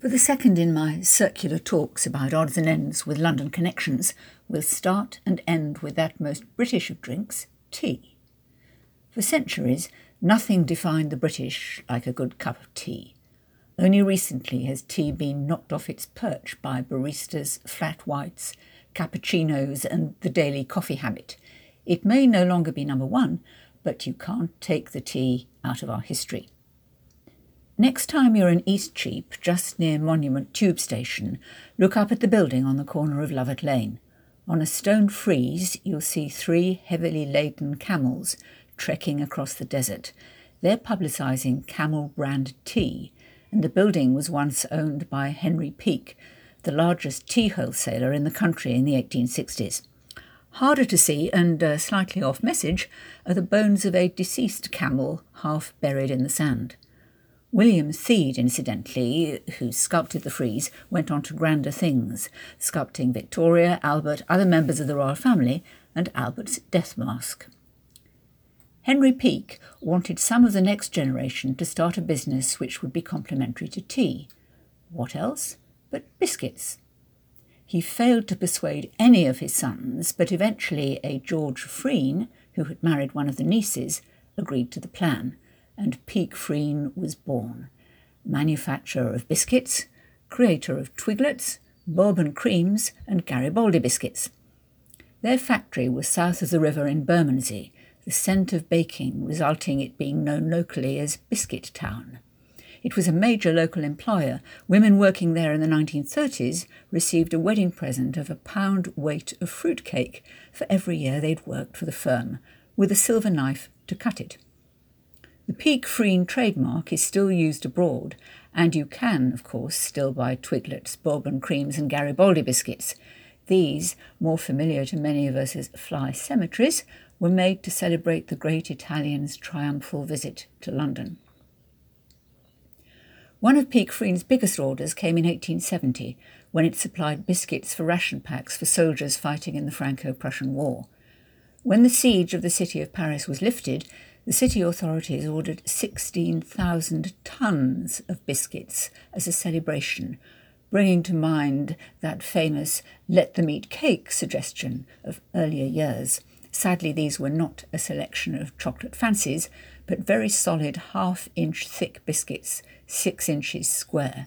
But the second in my circular talks about odds and ends with London connections will start and end with that most British of drinks, tea. For centuries, nothing defined the British like a good cup of tea. Only recently has tea been knocked off its perch by baristas, flat whites, cappuccinos and the daily coffee habit. It may no longer be number one, but you can't take the tea out of our history. Next time you're in Eastcheap, just near Monument Tube Station, look up at the building on the corner of Lovat Lane. On a stone frieze, you'll see three heavily laden camels trekking across the desert. They're publicising camel brand tea, and the building was once owned by Henry Peek, the largest tea wholesaler in the country in the 1860s. Harder to see, and slightly off message, are the bones of a deceased camel half buried in the sand. William Seed, incidentally, who sculpted the frieze, went on to grander things, sculpting Victoria, Albert, other members of the royal family, and Albert's death mask. Henry Peek wanted some of the next generation to start a business which would be complementary to tea. What else but biscuits? He failed to persuade any of his sons, but eventually a George Freen, who had married one of the nieces, agreed to the plan, and Peek Frean was born. Manufacturer of biscuits, creator of Twiglets, Bourbon Creams and Garibaldi biscuits. Their factory was south of the river in Bermondsey, the scent of baking resulting it being known locally as Biscuit Town. It was a major local employer. Women working there in the 1930s received a wedding present of £1 weight of fruitcake for every year they'd worked for the firm, with a silver knife to cut it. The Peek Frean trademark is still used abroad, and you can, of course, still buy Twiglets, Bourbon Creams and Garibaldi biscuits. These, more familiar to many of us as fly cemeteries, were made to celebrate the great Italian's triumphal visit to London. One of Peek Frean's biggest orders came in 1870, when it supplied biscuits for ration packs for soldiers fighting in the Franco-Prussian War. When the siege of the city of Paris was lifted, the city authorities ordered 16,000 tons of biscuits as a celebration, bringing to mind that famous "let them eat cake" suggestion of earlier years. Sadly, these were not a selection of chocolate fancies, but very solid half-inch thick biscuits, 6 inches square.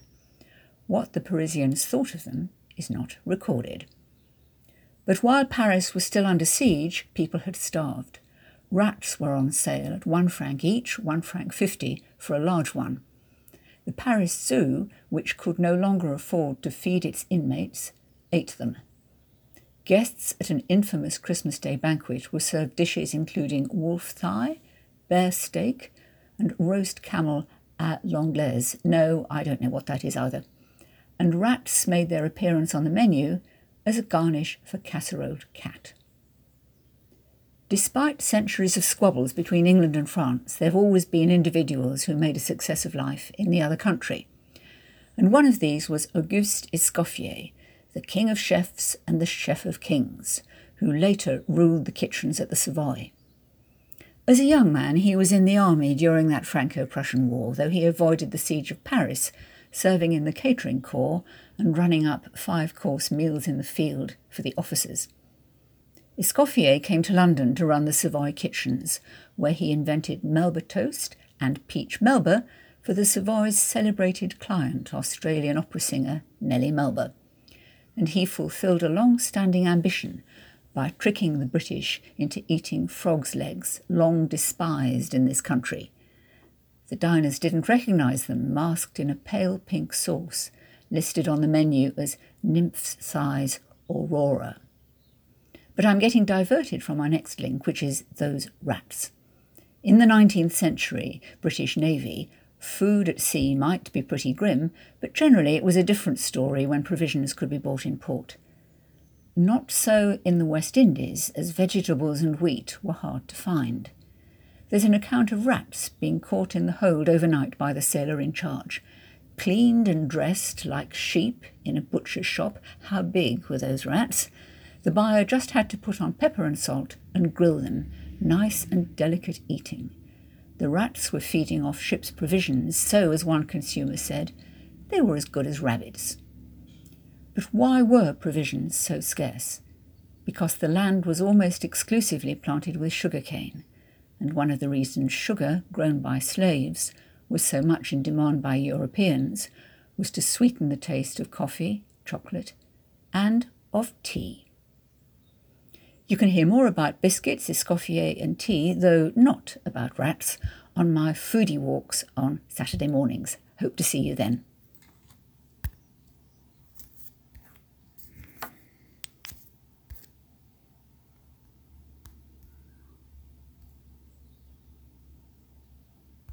What the Parisians thought of them is not recorded. But while Paris was still under siege, people had starved. Rats were on sale at £1 each, £1.50 for a large one. The Paris Zoo, which could no longer afford to feed its inmates, ate them. Guests at an infamous Christmas Day banquet were served dishes including wolf thigh, bear steak and roast camel à l'anglaise. No, I don't know what that is either. And rats made their appearance on the menu as a garnish for casseroled cat. Despite centuries of squabbles between England and France, there have always been individuals who made a success of life in the other country. And one of these was Auguste Escoffier, the King of Chefs and the Chef of Kings, who later ruled the kitchens at the Savoy. As a young man, he was in the army during that Franco-Prussian War, though he avoided the siege of Paris, serving in the catering corps and running up 5-course meals in the field for the officers. Escoffier came to London to run the Savoy kitchens, where he invented Melba toast and peach Melba for the Savoy's celebrated client, Australian opera singer Nellie Melba. And he fulfilled a long-standing ambition by tricking the British into eating frogs' legs, long despised in this country. The diners didn't recognise them, masked in a pale pink sauce, listed on the menu as nymph's thighs aurora. But I'm getting diverted from our next link, which is those rats. In the 19th century British Navy, food at sea might be pretty grim, but generally it was a different story when provisions could be bought in port. Not so in the West Indies, as vegetables and wheat were hard to find. There's an account of rats being caught in the hold overnight by the sailor in charge. Cleaned and dressed like sheep in a butcher's shop, how big were those rats? The buyer just had to put on pepper and salt and grill them. Nice and delicate eating. The rats were feeding off ship's provisions, so, as one consumer said, They were as good as rabbits. But why were provisions so scarce? Because the land was almost exclusively planted with sugarcane, and one of the reasons sugar, grown by slaves, was so much in demand by Europeans was to sweeten the taste of coffee, chocolate, and of tea. You can hear more about biscuits, Escoffier and tea, though not about rats, on my foodie walks on Saturday mornings. Hope to see you then.